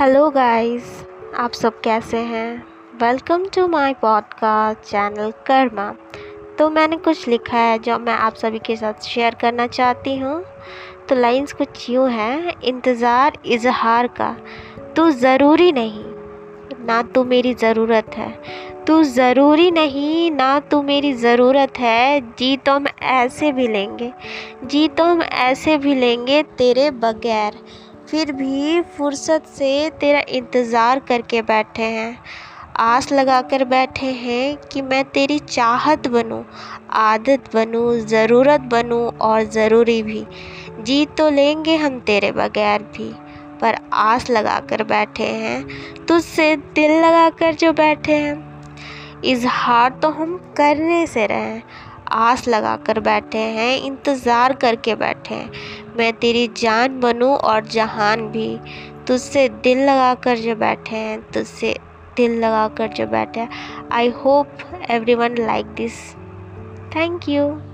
Hello guys, आप सब कैसे हैं। Welcome to my podcast channel Karma. तो मैंने कुछ लिखा है जो मैं आप सभी के साथ शेयर करना चाहती हूँ। तो लाइंस कुछ यूँ हैं। इंतज़ार इजहार का, तू ज़रूरी नहीं ना तू मेरी ज़रूरत है, तू ज़रूरी नहीं ना तू मेरी ज़रूरत है, जी तो हम ऐसे भी लेंगे, जी तो हम ऐसे भी लेंगे तेरे बगैर, फिर भी फुर्सत से तेरा इंतज़ार करके बैठे हैं, आस लगा कर बैठे हैं कि मैं तेरी चाहत बनूं, आदत बनूं, ज़रूरत बनूं और ज़रूरी भी। जी तो लेंगे हम तेरे बगैर भी, पर आस लगा कर बैठे हैं, तुझसे दिल लगा कर जो बैठे हैं। इजहार तो हम करने से रहें, आस लगा कर बैठे हैं, इंतज़ार करके बैठे हैं। मैं तेरी जान बनूं और जहान भी, तुझसे दिल लगा कर जो बैठे हैं, तुझसे दिल लगा कर जो बैठे हैं। I hope everyone like this. Thank you.